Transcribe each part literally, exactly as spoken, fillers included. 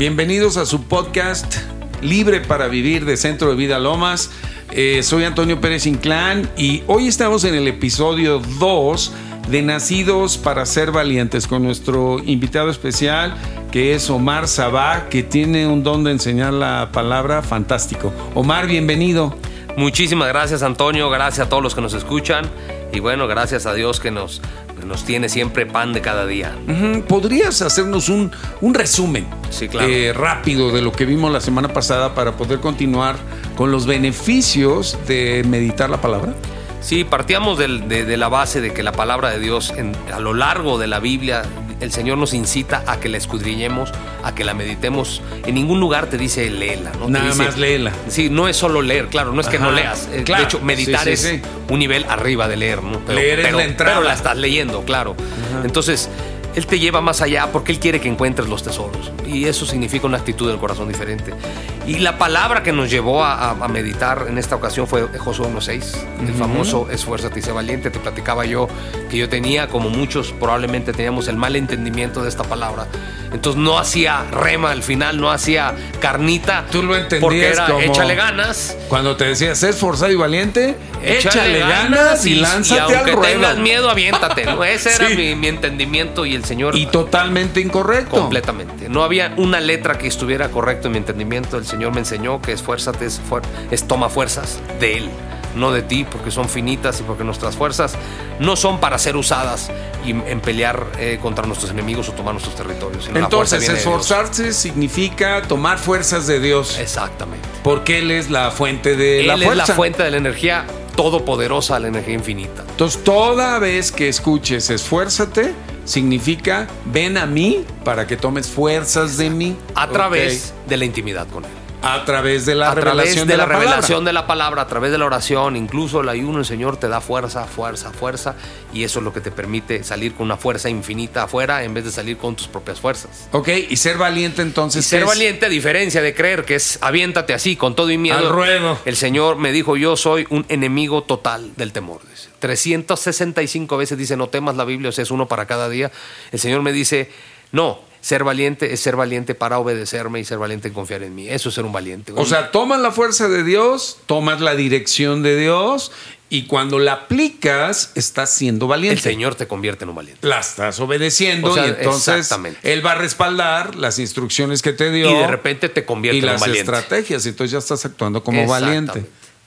Bienvenidos a su podcast Libre para Vivir de Centro de Vida Lomas. Eh, soy Antonio Pérez Inclán y hoy estamos en el episodio dos de Nacidos para Ser Valientes con nuestro invitado especial, que es Omar Sabag, que tiene un don de enseñar la palabra fantástico. Omar, bienvenido. Muchísimas gracias, Antonio. Gracias a todos los que nos escuchan. Y bueno, gracias a Dios que nos, nos tiene siempre pan de cada día. ¿Podrías hacernos un, un resumen sí, claro. eh, rápido de lo que vimos la semana pasada para poder continuar con los beneficios de meditar la palabra? Sí, partíamos del, de, de la base de que la palabra de Dios en, a lo largo de la Biblia, el Señor nos incita a que la escudriñemos, a que la meditemos. En ningún lugar te dice léela, ¿no? Nada dice, más léela. Sí, no es solo leer, claro, no es que Ajá, no leas. Claro, de hecho, meditar sí, sí, es sí. un nivel arriba de leer, ¿no? Pero, leer pero, es la entrada. Pero la estás leyendo, claro. Ajá. Entonces, Él te lleva más allá porque Él quiere que encuentres los tesoros. Y eso significa una actitud del corazón diferente. Y la palabra que nos llevó a, a meditar en esta ocasión fue Josué uno seis, el uh-huh. famoso esfuérzate y sé valiente. Te platicaba yo que yo tenía, como muchos probablemente teníamos, el mal entendimiento de esta palabra. Entonces no hacía rema al final, no hacía carnita. Tú lo entendías porque era como échale ganas. Cuando te decías sé esforzado y valiente, échale, échale ganas, ganas y, y lánzate y al ruedo. Y aunque tengas miedo, aviéntate, ¿no? Ese sí. era mi, mi entendimiento y el Señor. Y totalmente incorrecto. Completamente. No había una letra que estuviera correcta en mi entendimiento. El Señor me enseñó que esfuérzate, es, fuer- es toma fuerzas de Él, no de ti, porque son finitas y porque nuestras fuerzas no son para ser usadas y, en pelear eh, contra nuestros enemigos o tomar nuestros territorios. Sino Entonces, esforzarse significa tomar fuerzas de Dios. Exactamente. Porque Él es la fuente de Él la fuerza. Él es la fuente de la energía todopoderosa, la energía infinita. Entonces, toda vez que escuches esfuérzate, significa ven a mí para que tomes fuerzas de mí. A través okay. de la intimidad con Él. A través de la, a revelación, través de de la, la revelación de la palabra, a través de la oración, incluso el ayuno, el Señor te da fuerza, fuerza, fuerza, y eso es lo que te permite salir con una fuerza infinita afuera en vez de salir con tus propias fuerzas. Ok, y ser valiente entonces. Y ser es? valiente, a diferencia de creer que es aviéntate así, con todo y miedo. Al ruedo. El Señor me dijo: yo soy un enemigo total del temor. trescientas sesenta y cinco veces dice: no temas la Biblia, o sea, es uno para cada día. El Señor me dice: no. Ser valiente es ser valiente para obedecerme y ser valiente en confiar en mí. Eso es ser un valiente. O sea, tomas la fuerza de Dios, tomas la dirección de Dios y cuando la aplicas, estás siendo valiente. El Señor te convierte en un valiente. La estás obedeciendo, o sea, y entonces Él va a respaldar las instrucciones que te dio. Y de repente te convierte en un valiente. Y las estrategias, entonces ya estás actuando como valiente.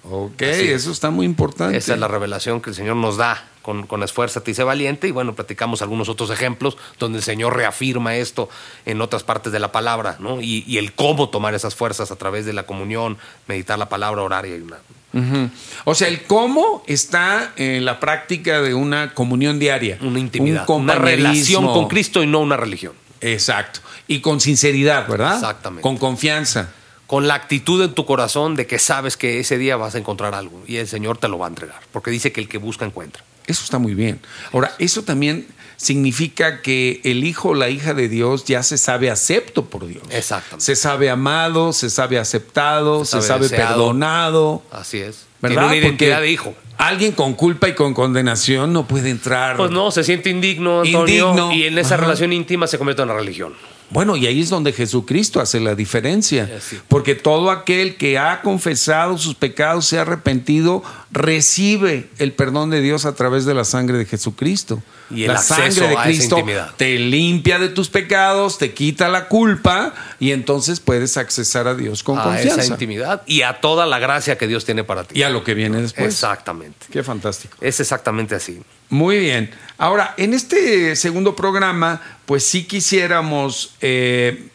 Ok, eso está muy importante. Esa es la revelación que el Señor nos da con, con esfuérzate y sé valiente. Y bueno, platicamos algunos otros ejemplos donde el Señor reafirma esto en otras partes de la palabra, ¿no? Y, y el cómo tomar esas fuerzas a través de la comunión, meditar la palabra, orar y ayunar. Uh-huh. O sea, el cómo está en la práctica de una comunión diaria. Una intimidad, un una relación con Cristo y no una religión. Exacto. Y con sinceridad, ¿verdad? Exactamente. Con confianza. Con la actitud en tu corazón de que sabes que ese día vas a encontrar algo y el Señor te lo va a entregar, porque dice que el que busca encuentra. Eso está muy bien. Ahora, eso también significa que el hijo o la hija de Dios ya se sabe acepto por Dios. Exactamente. Se sabe amado, se sabe aceptado, se sabe, se sabe perdonado. Así es. ¿Verdad? Tiene una identidad porque de hijo. Alguien con culpa y con condenación no puede entrar. Pues no, se siente indigno, Antonio. Indigno. Y en esa Ajá. relación íntima se convierte en una religión. Bueno, y ahí es donde Jesucristo hace la diferencia. Sí, sí. Porque todo aquel que ha confesado sus pecados, se ha arrepentido, recibe el perdón de Dios a través de la sangre de Jesucristo. Y la sangre de Cristo te limpia de tus pecados, te quita la culpa y entonces puedes accesar a Dios con a confianza. A esa intimidad y a toda la gracia que Dios tiene para ti. Y a lo que viene después. Exactamente. Qué fantástico. Es exactamente así. Muy bien. Ahora, en este segundo programa, pues sí quisiéramos eh,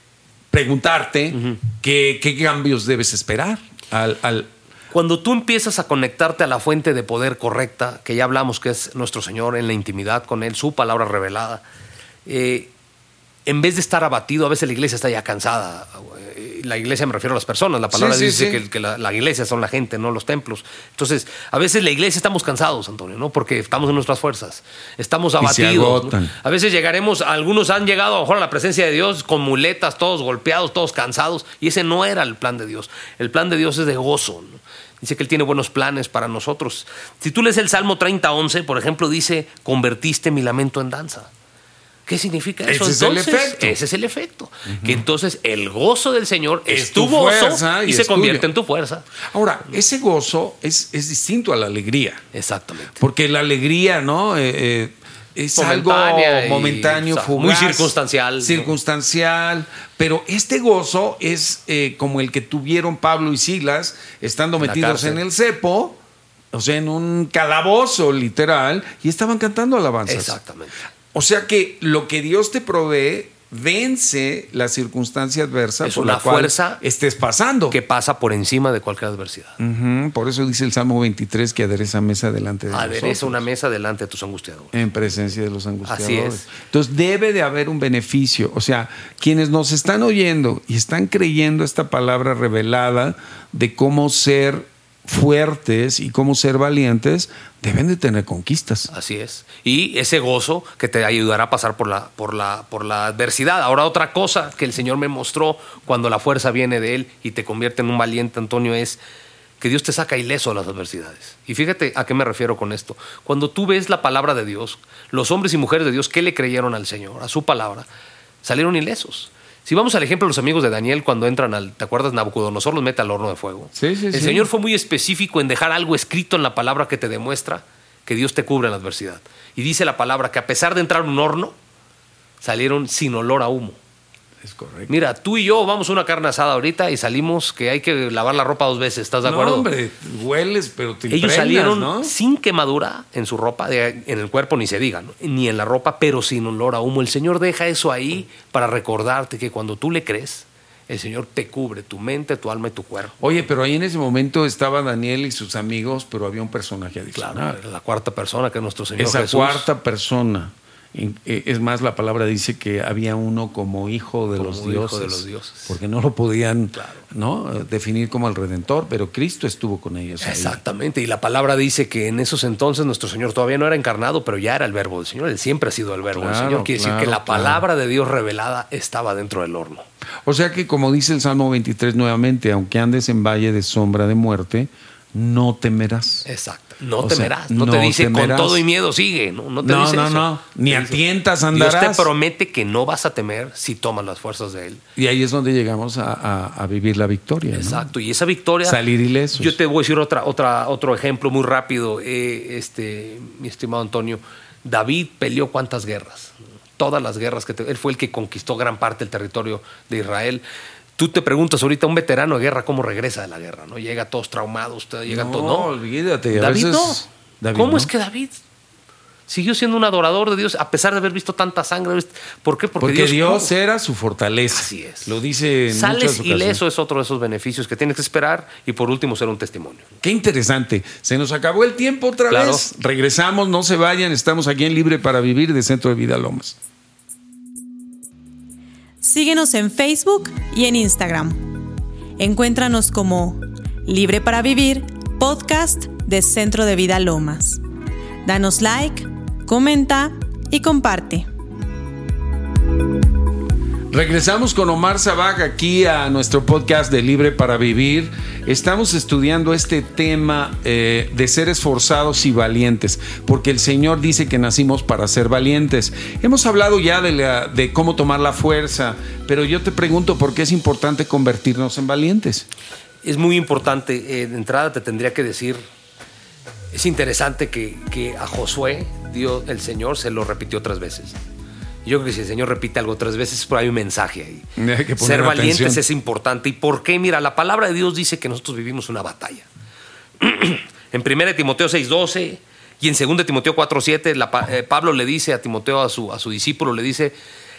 preguntarte uh-huh. qué, qué cambios debes esperar al... al Cuando tú empiezas a conectarte a la fuente de poder correcta, que ya hablamos que es nuestro Señor en la intimidad con Él, su palabra revelada, eh, en vez de estar abatido, a veces la iglesia está ya cansada. La iglesia, me refiero a las personas, la palabra sí, dice sí, sí. que, que la, la iglesia son la gente, no los templos. Entonces, a veces la iglesia estamos cansados, Antonio, ¿no? Porque estamos en nuestras fuerzas, estamos abatidos, ¿no? A veces llegaremos, algunos han llegado a lo mejor a la presencia de Dios con muletas, todos golpeados, todos cansados, y ese no era el plan de Dios. El plan de Dios es de gozo, ¿no? Dice que Él tiene buenos planes para nosotros. Si tú lees el Salmo treinta, once, por ejemplo, dice: convertiste mi lamento en danza. ¿Qué significa eso? Ese entonces, es el efecto. Ese es el efecto. Uh-huh. Que entonces el gozo del Señor es, es tu gozo y, y se convierte tuyo. en tu fuerza. Ahora, ese gozo es, es distinto a la alegría. Exactamente. Porque la alegría, ¿no? Eh, eh, es Momentánea algo momentáneo, y, o sea, fugaz, muy circunstancial. Circunstancial. ¿No? Pero este gozo es eh, como el que tuvieron Pablo y Silas estando en metidos en el cepo. O sea, en un calabozo literal, y estaban cantando alabanzas. Exactamente. O sea que lo que Dios te provee vence la circunstancia adversa es por la cual fuerza estés pasando. Que pasa por encima de cualquier adversidad. Uh-huh. Por eso dice el Salmo veintitrés que adereza mesa delante de nosotros. Adereza una mesa delante de tus angustiadores. En presencia de los angustiadores. Así es. Entonces debe de haber un beneficio. O sea, quienes nos están oyendo y están creyendo esta palabra revelada de cómo ser fuertes y cómo ser valientes, deben de tener conquistas. Así es. Y ese gozo que te ayudará a pasar por la, por la, por la adversidad. Ahora, otra cosa que el Señor me mostró cuando la fuerza viene de Él y te convierte en un valiente, Antonio, es que Dios te saca ileso de las adversidades. Y fíjate a qué me refiero con esto. Cuando tú ves la palabra de Dios, los hombres y mujeres de Dios que le creyeron al Señor, a su palabra, salieron ilesos. Si vamos al ejemplo de los amigos de Daniel cuando entran al... ¿Te acuerdas? Nabucodonosor los mete al horno de fuego. Sí, sí, El sí. Señor fue muy específico en dejar algo escrito en la palabra que te demuestra que Dios te cubre en la adversidad. Y dice la palabra que a pesar de entrar un horno, salieron sin olor a humo. Es correcto. Mira, tú y yo vamos a una carne asada ahorita y salimos que hay que lavar la ropa dos veces. ¿Estás de acuerdo? No, hombre, hueles, pero te impregnas. Ellos salieron, ¿no?, sin quemadura en su ropa, de, en el cuerpo ni se diga, ¿no?, ni en la ropa, pero sin olor a humo. El Señor deja eso ahí para recordarte que cuando tú le crees, el Señor te cubre tu mente, tu alma y tu cuerpo. Oye, pero ahí en ese momento estaba Daniel y sus amigos, pero había un personaje adicional. Claro, era la cuarta persona que es nuestro Señor Esa Jesús. cuarta persona. Es más, la palabra dice que había uno como hijo de, como los, dioses, hijo de los dioses, porque no lo podían claro. ¿no? definir como el Redentor, pero Cristo estuvo con ellos. Exactamente, ahí. Y la palabra dice que en esos entonces nuestro Señor todavía no era encarnado, pero ya era el Verbo del Señor. Él siempre ha sido el Verbo claro, del Señor. Quiere claro, decir que la palabra claro. de Dios revelada estaba dentro del horno. O sea que, como dice el Salmo veintitrés nuevamente, aunque andes en valle de sombra de muerte, no temerás. Exacto. No o temerás. Sea, no, no te dice temerás. Con todo y miedo sigue. No, no te no, dice no, eso. No, no. Ni a tientas andarás. Dios te promete que no vas a temer si tomas las fuerzas de Él. Y ahí es donde llegamos a, a, a vivir la victoria. Exacto. ¿No? Y esa victoria. Salir ilesos. Yo te voy a decir otra, otra, otro ejemplo muy rápido. Eh, este, mi estimado Antonio, David peleó cuántas guerras. Todas las guerras que te, él fue el que conquistó gran parte del territorio de Israel. Tú te preguntas ahorita, un veterano de guerra, ¿cómo regresa de la guerra? ¿No? Llega todos traumados, llega no, todo. No, olvídate. David a veces, no. David ¿Cómo no? es que David siguió siendo un adorador de Dios a pesar de haber visto tanta sangre? ¿Por qué? Porque, Porque Dios, Dios era su fortaleza. Así es. Lo dice en Sales ileso es otro de esos beneficios que tienes que esperar y por último ser un testimonio. Qué interesante. Se nos acabó el tiempo otra claro. vez. Regresamos, no se vayan. Estamos aquí en Libre para Vivir de Centro de Vida Lomas. Síguenos en Facebook y en Instagram. Encuéntranos como Libre para Vivir, podcast de Centro de Vida Lomas. Danos like, comenta y comparte. Regresamos con Omar Sabag aquí a nuestro podcast de Libre para Vivir. Estamos estudiando este tema eh, de ser esforzados y valientes, porque el Señor dice que nacimos para ser valientes. Hemos hablado ya de, la, de cómo tomar la fuerza, pero yo te pregunto por qué es importante convertirnos en valientes. Es muy importante. Eh, de entrada te tendría que decir, es interesante que, que a Josué Dios, el Señor se lo repitió tres veces. Yo creo que si el Señor repite algo tres veces, pero hay un mensaje ahí. Hay que poner Ser valientes atención. Es importante. ¿Y por qué? Mira, la palabra de Dios dice que nosotros vivimos una batalla. En primera de Timoteo seis doce y en segunda de Timoteo cuatro siete, la, eh, Pablo le dice a Timoteo, a su, a su discípulo, le dice,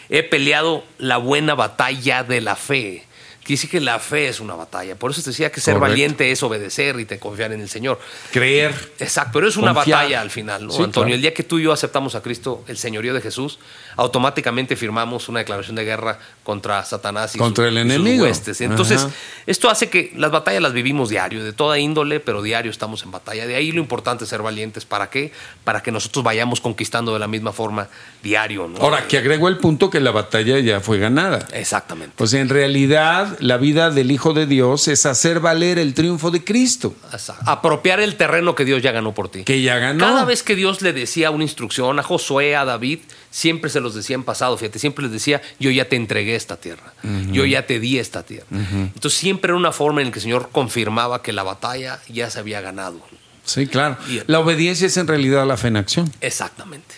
he peleado la buena batalla de la fe. Quiere decir que la fe es una batalla. Por eso te decía que ser Correcto. valiente es obedecer y te confiar en el Señor. Creer. Exacto, pero es una confiar. batalla al final, ¿no, sí, Antonio? Claro. El día que tú y yo aceptamos a Cristo, el señorío de Jesús, automáticamente firmamos una declaración de guerra contra Satanás y contra su, el enemigo. Sus huestes. Entonces, Ajá. esto hace que las batallas las vivimos diario, de toda índole, pero diario estamos en batalla. De ahí lo importante es ser valientes. ¿Para qué? Para que nosotros vayamos conquistando de la misma forma diario, ¿no? Ahora, que agregó el punto que la batalla ya fue ganada. Exactamente. Pues en realidad la vida del Hijo de Dios es hacer valer el triunfo de Cristo. Exacto. Apropiar el terreno que Dios ya ganó por ti. Que ya ganó. Cada vez que Dios le decía una instrucción a Josué, a David, siempre se los decía en pasado, fíjate, siempre les decía, yo ya te entregué esta tierra, uh-huh. yo ya te di esta tierra. Uh-huh. Entonces siempre era una forma en la que el Señor confirmaba que la batalla ya se había ganado. Sí, claro. Y el... La obediencia es en realidad la fe en acción. Exactamente.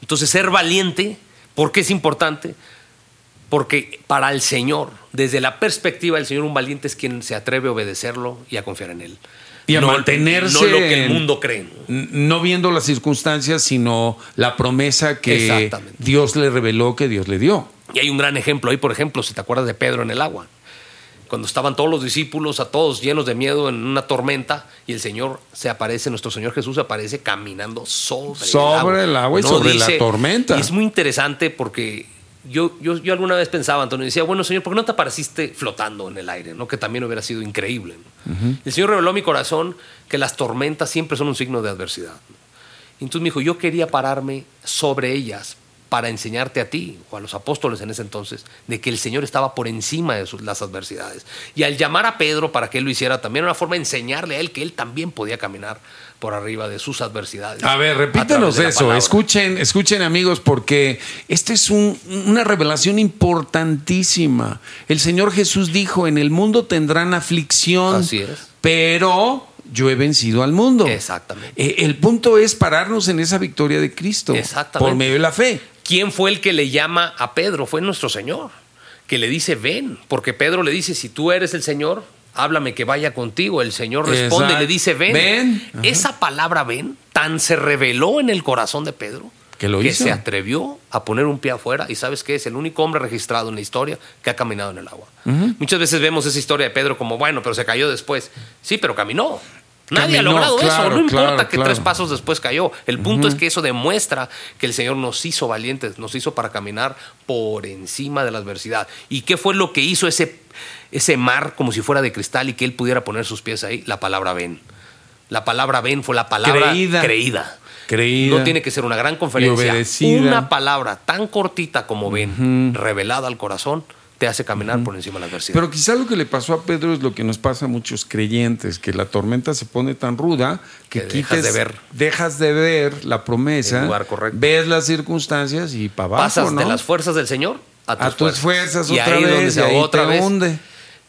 Entonces ser valiente, ¿por qué es importante? Porque para el Señor, desde la perspectiva del Señor, un valiente es quien se atreve a obedecerlo y a confiar en Él. Y a no, mantenerse. No lo que el mundo cree. No viendo las circunstancias, sino la promesa que Dios le reveló, que Dios le dio. Y hay un gran ejemplo ahí, por ejemplo, si te acuerdas de Pedro en el agua. Cuando estaban todos los discípulos, a todos llenos de miedo en una tormenta, y el Señor se aparece, nuestro Señor Jesús aparece caminando sobre, sobre el agua. Sobre el agua y no sobre dice, la tormenta. Y es muy interesante porque yo, yo, yo alguna vez pensaba, Antonio, decía, bueno, Señor, ¿por qué no te apareciste flotando en el aire? ¿No? Que también hubiera sido increíble. ¿No? Uh-huh. El Señor reveló a mi corazón que las tormentas siempre son un signo de adversidad. Y entonces me dijo, yo quería pararme sobre ellas para enseñarte a ti o a los apóstoles en ese entonces de que el Señor estaba por encima de sus, las adversidades. Y al llamar a Pedro para que él lo hiciera, también era una forma de enseñarle a él que él también podía caminar por arriba de sus adversidades. A ver, repítanos a eso. Escuchen, escuchen, amigos, porque esta es un, una revelación importantísima. El Señor Jesús dijo, en el mundo tendrán aflicción. Así es. Pero... yo he vencido al mundo. Exactamente. Eh, el punto es pararnos en esa victoria de Cristo. Exactamente. Por medio de la fe. ¿Quién fue el que le llama a Pedro? Fue nuestro Señor, que le dice, ven. Porque Pedro le dice, si tú eres el Señor, háblame que vaya contigo. El Señor responde, exacto, y le dice, ven. Ven. Esa palabra ven tan se reveló en el corazón de Pedro que, lo que hizo. Se atrevió a poner un pie afuera. Y ¿sabes qué? Es el único hombre registrado en la historia que ha caminado en el agua. Uh-huh. Muchas veces vemos esa historia de Pedro como, bueno, pero se cayó después. Sí, pero caminó. Nadie caminó, ha logrado claro, eso. No claro, importa que claro. tres pasos después cayó. El punto uh-huh. es que eso demuestra que el Señor nos hizo valientes, nos hizo para caminar por encima de la adversidad. ¿Y qué fue lo que hizo ese, ese mar como si fuera de cristal y que él pudiera poner sus pies ahí? La palabra ven. La palabra ven fue la palabra creída. creída. creída No tiene que ser una gran conferencia. Una palabra tan cortita como ven, uh-huh. revelada al corazón, te hace caminar uh-huh. por encima de la adversidad. Pero quizá lo que le pasó a Pedro es lo que nos pasa a muchos creyentes, que la tormenta se pone tan ruda que te quites, dejas de ver, dejas de ver la promesa, el lugar correcto, ves las circunstancias y para abajo. Pasas ¿no? de las fuerzas del Señor a tus, a tus fuerzas, fuerzas y otra ahí vez, donde y ahí otra vez hunde.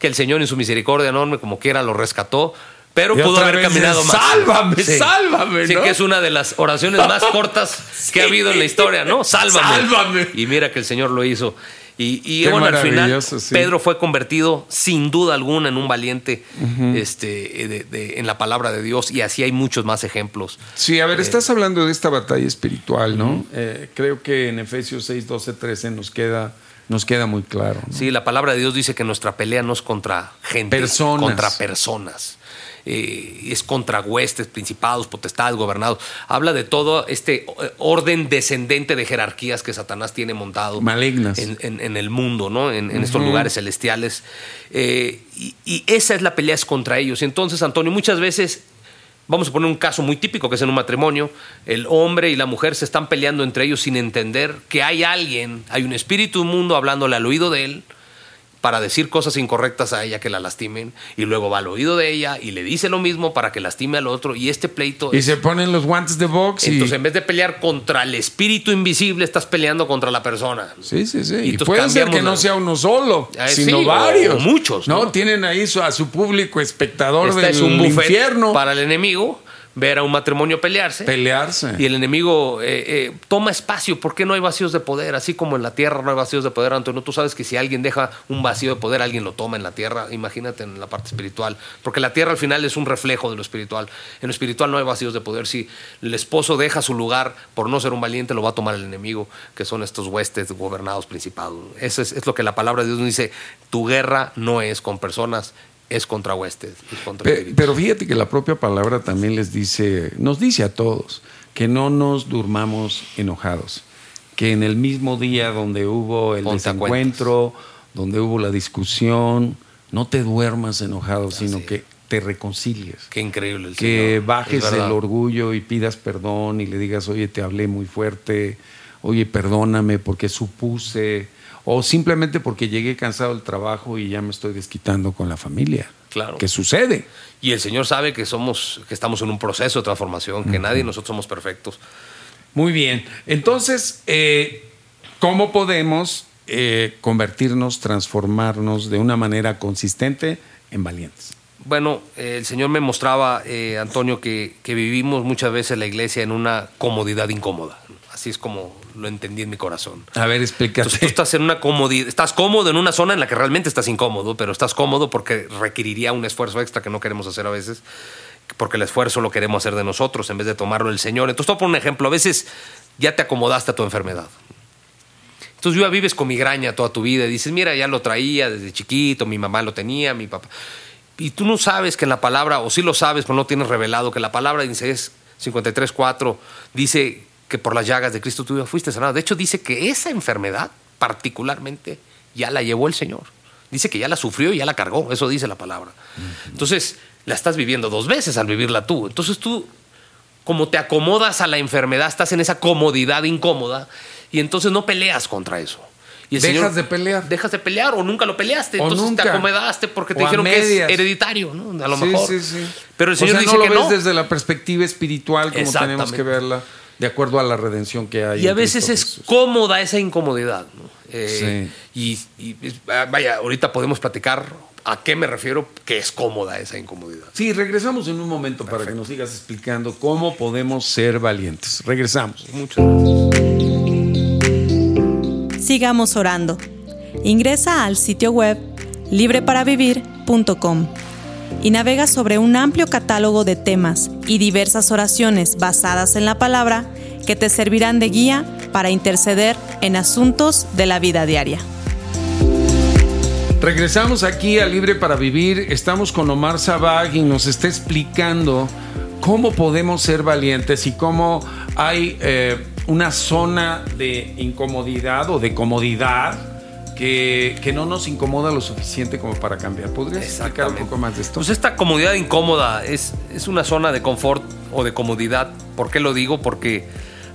Que el Señor en su misericordia enorme, como quiera, lo rescató. Pero y pudo haber caminado dice, más. Sálvame, sí. sálvame. ¿No? Sí, que es una de las oraciones más cortas sí. que ha habido en la historia, ¿no? Sálvame. Sálvame. Y mira que el Señor lo hizo. Y, y bueno, al final sí. Pedro fue convertido sin duda alguna en un valiente uh-huh. este, de, de, en la palabra de Dios, y así hay muchos más ejemplos. Sí, a ver, eh, estás hablando de esta batalla espiritual, ¿no? Uh-huh. Eh, creo que en Efesios seis, doce, trece nos queda, nos queda muy claro, ¿no? Sí, la palabra de Dios dice que nuestra pelea no es contra gente, personas. contra personas. Eh, es contra huestes, principados, potestades, gobernados. Habla de todo este orden descendente de jerarquías que Satanás tiene montado malignas en, en, en el mundo, ¿no? En, en uh-huh. estos lugares celestiales. Eh, y, y esa es la pelea, es contra ellos. Entonces, Antonio, muchas veces, vamos a poner un caso muy típico que es en un matrimonio, el hombre y la mujer se están peleando entre ellos sin entender que hay alguien, hay un espíritu inmundo hablándole al oído de él para decir cosas incorrectas a ella que la lastimen, y luego va al oído de ella y le dice lo mismo para que lastime al otro, y este pleito... Y es... se ponen los guantes de box. Entonces, y... en vez de pelear contra el espíritu invisible, estás peleando contra la persona. Sí, sí, sí. Y, y puede ser que la... no sea uno solo, eh, sino sí, varios. O muchos. ¿No? ¿no? Tienen ahí su, a su público espectador este del es un buffet infierno. Para el enemigo, ver a un matrimonio pelearse. Pelearse. Y el enemigo eh, eh, toma espacio. ¿Por qué no hay vacíos de poder? Así como en la tierra no hay vacíos de poder, Antonio. Tú sabes que si alguien deja un vacío de poder, alguien lo toma en la tierra. Imagínate en la parte espiritual. Porque la tierra al final es un reflejo de lo espiritual. En lo espiritual no hay vacíos de poder. Si el esposo deja su lugar por no ser un valiente, lo va a tomar el enemigo, que son estos huestes, gobernados, principados. Eso es, es lo que la palabra de Dios nos dice. Tu guerra no es con personas, es contra huestes. Es contra pero, pero fíjate que la propia palabra también les dice, nos dice a todos que no nos durmamos enojados, que en el mismo día donde hubo el desencuentro, donde hubo la discusión, no te duermas enojado, así sino es. que te reconcilies. Qué increíble el que Señor. Bajes el orgullo y pidas perdón y le digas, oye, te hablé muy fuerte, oye, perdóname porque supuse... o simplemente porque llegué cansado del trabajo y ya me estoy desquitando con la familia. Claro. ¿Qué sucede? Y el Señor sabe que somos, que estamos en un proceso de transformación, que uh-huh. nadie de nosotros somos perfectos. Muy bien. Entonces, eh, ¿cómo podemos eh, convertirnos, transformarnos de una manera consistente en valientes? Bueno, eh, el Señor me mostraba, eh, Antonio, que, que vivimos muchas veces la iglesia en una comodidad incómoda. Así es como lo entendí en mi corazón. A ver, explícate. Entonces, tú estás en una comodidad, estás cómodo en una zona en la que realmente estás incómodo, pero estás cómodo porque requeriría un esfuerzo extra que no queremos hacer a veces, porque el esfuerzo lo queremos hacer de nosotros en vez de tomarlo del Señor. Entonces, todo por un ejemplo, a veces ya te acomodaste a tu enfermedad. Entonces, ya vives con migraña toda tu vida y dices, mira, ya lo traía desde chiquito, mi mamá lo tenía, mi papá. Y tú no sabes que en la palabra, o sí lo sabes, pero no tienes revelado, que la palabra de Isaías cincuenta y tres cuatro dice que por las llagas de Cristo tú ya fuiste sanado. De hecho, dice que esa enfermedad particularmente ya la llevó el Señor. Dice que ya la sufrió y ya la cargó. Eso dice la palabra. Uh-huh. Entonces, la estás viviendo dos veces al vivirla tú. Entonces tú, como te acomodas a la enfermedad, estás en esa comodidad incómoda y entonces no peleas contra eso. Y el dejas Señor, de pelear. Dejas de pelear o nunca lo peleaste. O entonces nunca. Te acomodaste porque te o dijeron que es hereditario, ¿no? A lo sí, mejor. Sí, sí. Pero el Señor o sea, dice no lo que ves no. desde la perspectiva espiritual como tenemos que verla. De acuerdo a la redención que hay. Y a veces es Jesús. Cómoda esa incomodidad, ¿no? Eh, sí. y, y vaya, ahorita podemos platicar a qué me refiero que es cómoda esa incomodidad. Sí, regresamos en un momento. Perfecto. Para que nos sigas explicando cómo podemos ser valientes. Regresamos. Muchas gracias. Sigamos orando. Ingresa al sitio web libre para vivir punto com y navega sobre un amplio catálogo de temas y diversas oraciones basadas en la palabra que te servirán de guía para interceder en asuntos de la vida diaria. Regresamos aquí a Libre para Vivir. Estamos con Omar Sabag y nos está explicando cómo podemos ser valientes y cómo hay eh, una zona de incomodidad o de comodidad Que, que no nos incomoda lo suficiente como para cambiar. ¿Podrías explicar un poco más de esto? Pues esta comodidad incómoda es, es una zona de confort o de comodidad. ¿Por qué lo digo? Porque,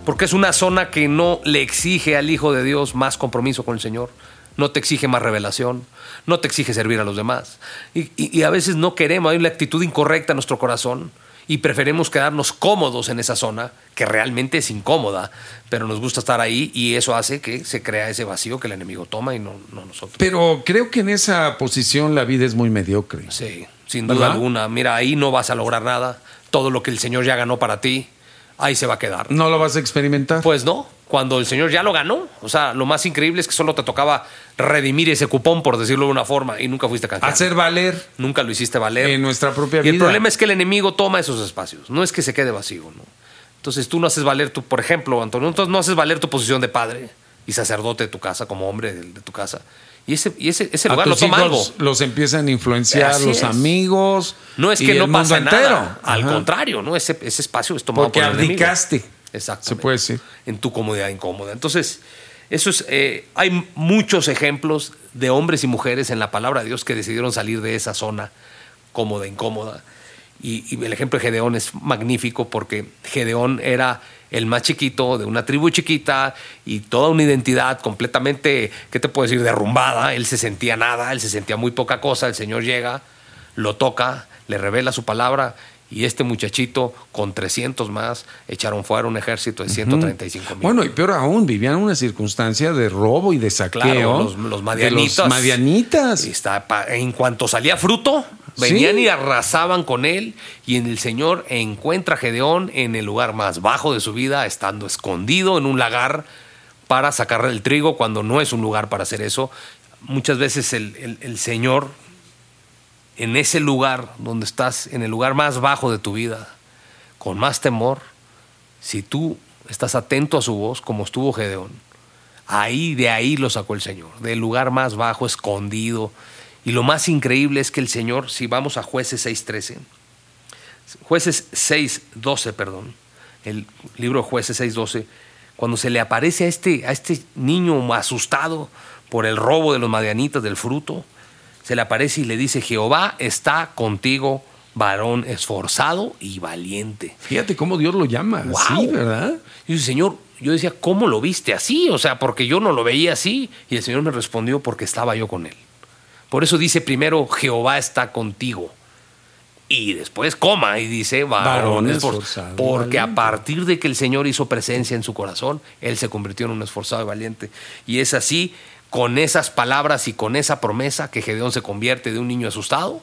porque es una zona que no le exige al Hijo de Dios más compromiso con el Señor. No te exige más revelación. No te exige servir a los demás. Y, y, y a veces no queremos. Hay una actitud incorrecta en nuestro corazón y preferimos quedarnos cómodos en esa zona que realmente es incómoda, pero nos gusta estar ahí y eso hace que se crea ese vacío que el enemigo toma y no, no nosotros. Pero creo que en esa posición la vida es muy mediocre. Sí, sin duda ¿verdad? Alguna. Mira, ahí no vas a lograr nada. Todo lo que el Señor ya ganó para ti, ahí se va a quedar. ¿No lo vas a experimentar? Pues no. Cuando el Señor ya lo ganó. O sea, lo más increíble es que solo te tocaba redimir ese cupón, por decirlo de una forma, y nunca fuiste canjeado. Hacer valer. Nunca lo hiciste valer. En nuestra propia vida. Y el problema es que el enemigo toma esos espacios. No es que se quede vacío, ¿no? Entonces tú no haces valer tu, por ejemplo, Antonio, entonces no haces valer tu posición de padre y sacerdote de tu casa, como hombre de, de tu casa. Y ese, y ese, ese lugar lo toma algo. Los empiezan a influenciar, así los es. Amigos. No es que no pasa nada. Entero. Al ajá. contrario, ¿no? Ese, ese espacio es tomado porque por el enemigo. Porque abdicaste. Exactamente. Se puede decir. En tu comodidad incómoda. Entonces, eso es, eh, hay muchos ejemplos de hombres y mujeres en la palabra de Dios que decidieron salir de esa zona cómoda, incómoda. Y, y el ejemplo de Gedeón es magnífico porque Gedeón era el más chiquito de una tribu chiquita y toda una identidad completamente, ¿qué te puedo decir?, derrumbada. Él se sentía nada, él se sentía muy poca cosa. El Señor llega, lo toca, le revela su palabra. Y este muchachito, con trescientos más, echaron fuera un ejército de ciento treinta y cinco mil. Bueno, y peor aún, vivían una circunstancia de robo y de saqueo. Claro, los, los madianitas. Los madianitas. Y está, en cuanto salía fruto, venían sí. y arrasaban con él. Y el Señor encuentra a Gedeón en el lugar más bajo de su vida, estando escondido en un lagar para sacarle el trigo, cuando no es un lugar para hacer eso. Muchas veces el, el, el Señor... En ese lugar donde estás, en el lugar más bajo de tu vida, con más temor, si tú estás atento a su voz, como estuvo Gedeón, ahí de ahí lo sacó el Señor, del lugar más bajo, escondido. Y lo más increíble es que el Señor, si vamos a Jueces seis trece, Jueces seis doce, perdón, el libro de Jueces seis doce, cuando se le aparece a este, a este niño asustado por el robo de los madianitas del fruto, se le aparece y le dice, Jehová está contigo, varón esforzado y valiente. Fíjate cómo Dios lo llama. Wow. Sí, ¿verdad? Y dice, Señor, yo decía, ¿cómo lo viste así? O sea, porque yo no lo veía así. Y el Señor me respondió, porque estaba yo con él. Por eso dice primero, Jehová está contigo. Y después coma y dice, varones, varones porque valiente. A partir de que el Señor hizo presencia en su corazón, él se convirtió en un esforzado y valiente. Y es así, con esas palabras y con esa promesa, que Gedeón se convierte de un niño asustado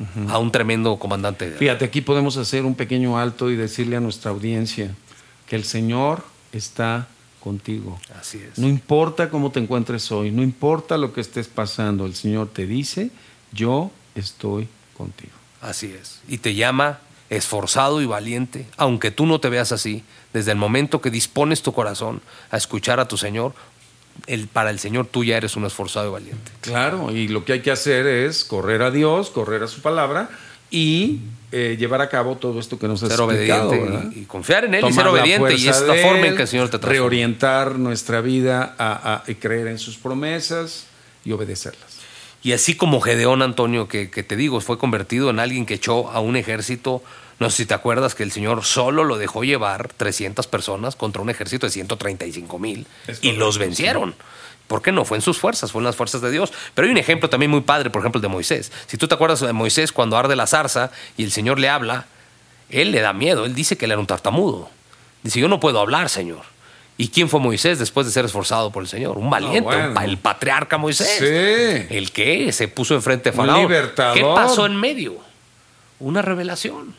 uh-huh. a un tremendo comandante. Fíjate, aquí podemos hacer un pequeño alto y decirle a nuestra audiencia que el Señor está contigo. Así es. No importa cómo te encuentres hoy, no importa lo que estés pasando, el Señor te dice, yo estoy contigo. Así es. Y te llama esforzado y valiente, aunque tú no te veas así. Desde el momento que dispones tu corazón a escuchar a tu Señor, el, para el Señor tú ya eres un esforzado y valiente. Claro, y lo que hay que hacer es correr a Dios, correr a su palabra y eh, llevar a cabo todo esto que nos has explicado. Ser obediente y, y confiar en Él. Tomar y ser obediente. Y es la forma en que el Señor te transforma. Reorientar nuestra vida a, a, a creer en sus promesas y obedecerlas. Y así como Gedeón, Antonio, que, que te digo, fue convertido en alguien que echó a un ejército, no sé si te acuerdas que el Señor solo lo dejó llevar trescientas personas contra un ejército de ciento treinta y cinco mil y los vencieron. ¿Por qué no? Fue en sus fuerzas, fue en las fuerzas de Dios. Pero hay un ejemplo también muy padre, por ejemplo, el de Moisés. Si tú te acuerdas de Moisés cuando arde la zarza y el Señor le habla, él le da miedo, él dice que él era un tartamudo. Dice, yo no puedo hablar, Señor. ¿Y quién fue Moisés después de ser esforzado por el Señor? Un valiente, oh, bueno. un pa- el patriarca Moisés. Sí. El que se puso enfrente a Faraón. Libertador. ¿Qué pasó en medio? Una revelación.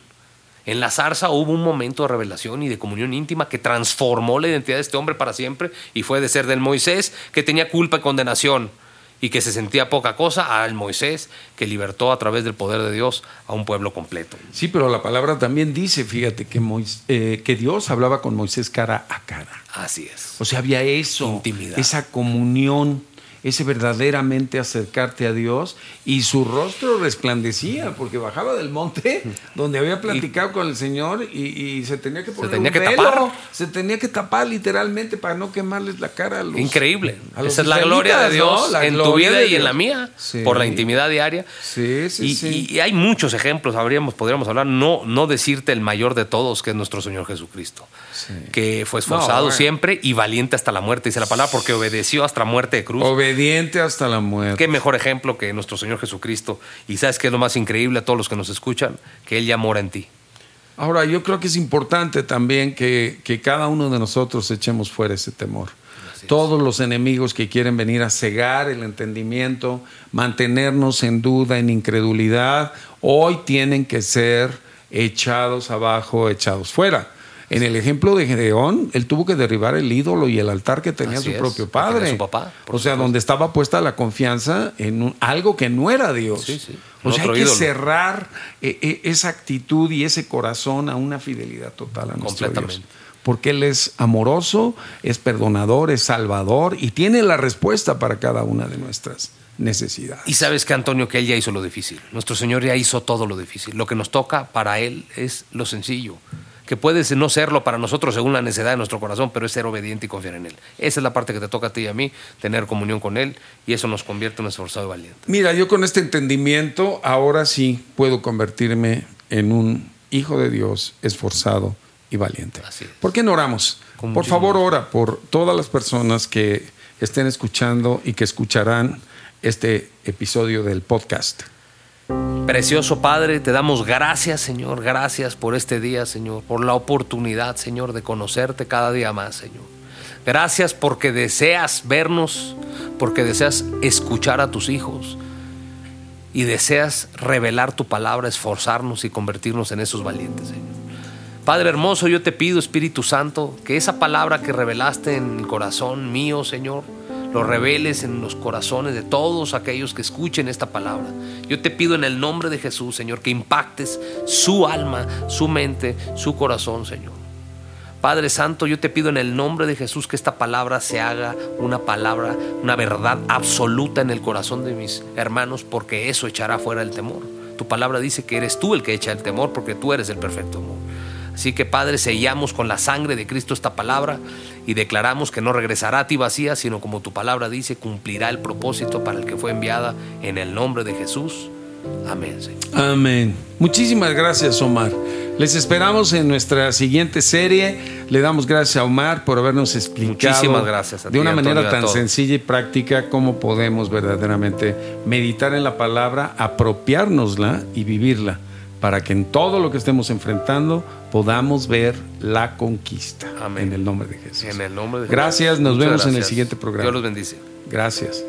En la zarza hubo un momento de revelación y de comunión íntima que transformó la identidad de este hombre para siempre y fue de ser del Moisés que tenía culpa y condenación y que se sentía poca cosa al Moisés que libertó a través del poder de Dios a un pueblo completo. Sí, pero la palabra también dice, fíjate, que, Mois, eh, que Dios hablaba con Moisés cara a cara. Así es. O sea, había eso, intimidad, esa comunión, ese verdaderamente acercarte a Dios y su rostro resplandecía porque bajaba del monte donde había platicado y, con el Señor y, y se tenía que poner se tenía un que velo, tapar. Se tenía que tapar literalmente para no quemarles la cara a los... Increíble. A los Esa es la gloria de Dios, ¿no? En tu vida y en la mía, sí. Por la intimidad diaria. Sí, sí, y, sí. Y hay muchos ejemplos, habríamos, podríamos hablar, no, no decirte el mayor de todos, que es nuestro Señor Jesucristo, sí. Que fue esforzado no, bueno. siempre y valiente hasta la muerte, dice la palabra, porque obedeció hasta muerte de cruz. Obede- Obediente hasta la muerte. Qué mejor ejemplo que nuestro Señor Jesucristo. Y sabes qué es lo más increíble a todos los que nos escuchan, que Él ya mora en ti. Ahora, yo creo que es importante también que, que cada uno de nosotros echemos fuera ese temor. Así todos es. Los enemigos que quieren venir a cegar el entendimiento, mantenernos en duda, en incredulidad, hoy tienen que ser echados abajo, echados fuera. En el ejemplo de Gedeón, él tuvo que derribar el ídolo y el altar que tenía Así su es, propio padre. Su papá, o sea, donde estaba puesta la confianza en un, algo que no era Dios. Sí, sí, o sea, hay que ídolo. cerrar eh, eh, esa actitud y ese corazón a una fidelidad total a nuestro Dios. Porque Él es amoroso, es perdonador, es salvador y tiene la respuesta para cada una de nuestras necesidades. Y sabes que, Antonio, que Él ya hizo lo difícil. Nuestro Señor ya hizo todo lo difícil. Lo que nos toca para Él es lo sencillo. Que puedes no serlo para nosotros según la necesidad de nuestro corazón, pero es ser obediente y confiar en Él. Esa es la parte que te toca a ti y a mí, tener comunión con Él, y eso nos convierte en un esforzado y valiente. Mira, yo con este entendimiento ahora sí puedo convertirme en un hijo de Dios esforzado y valiente. Así es. ¿Por qué no oramos? Con por favor, gusto. Ora por todas las personas que estén escuchando y que escucharán este episodio del podcast. Precioso Padre, te damos gracias, Señor, gracias por este día, Señor, por la oportunidad, Señor, de conocerte cada día más, Señor. Gracias porque deseas vernos, porque deseas escuchar a tus hijos y deseas revelar tu palabra, esforzarnos y convertirnos en esos valientes, Señor. Padre hermoso, yo te pido, Espíritu Santo, que esa palabra que revelaste en el corazón mío, Señor, lo reveles en los corazones de todos aquellos que escuchen esta palabra. Yo te pido en el nombre de Jesús, Señor, que impactes su alma, su mente, su corazón, Señor. Padre Santo, yo te pido en el nombre de Jesús que esta palabra se haga una palabra, una verdad absoluta en el corazón de mis hermanos, porque eso echará fuera el temor. Tu palabra dice que eres tú el que echa el temor, porque tú eres el perfecto amor. Así que, Padre, sellamos con la sangre de Cristo esta palabra y declaramos que no regresará a ti vacía, sino como tu palabra dice, cumplirá el propósito para el que fue enviada en el nombre de Jesús. Amén, Señor. Amén. Muchísimas gracias, Omar. Les esperamos en nuestra siguiente serie. Le damos gracias a Omar por habernos explicado. Muchísimas gracias a ti, de una Antonio, manera tan sencilla y práctica cómo podemos verdaderamente meditar en la palabra, apropiárnosla y vivirla, para que en todo lo que estemos enfrentando podamos ver la conquista. Amén. En el nombre de Jesús. En el nombre de Jesús. Gracias, nos Muchas vemos gracias. En el siguiente programa. Dios los bendice. Gracias.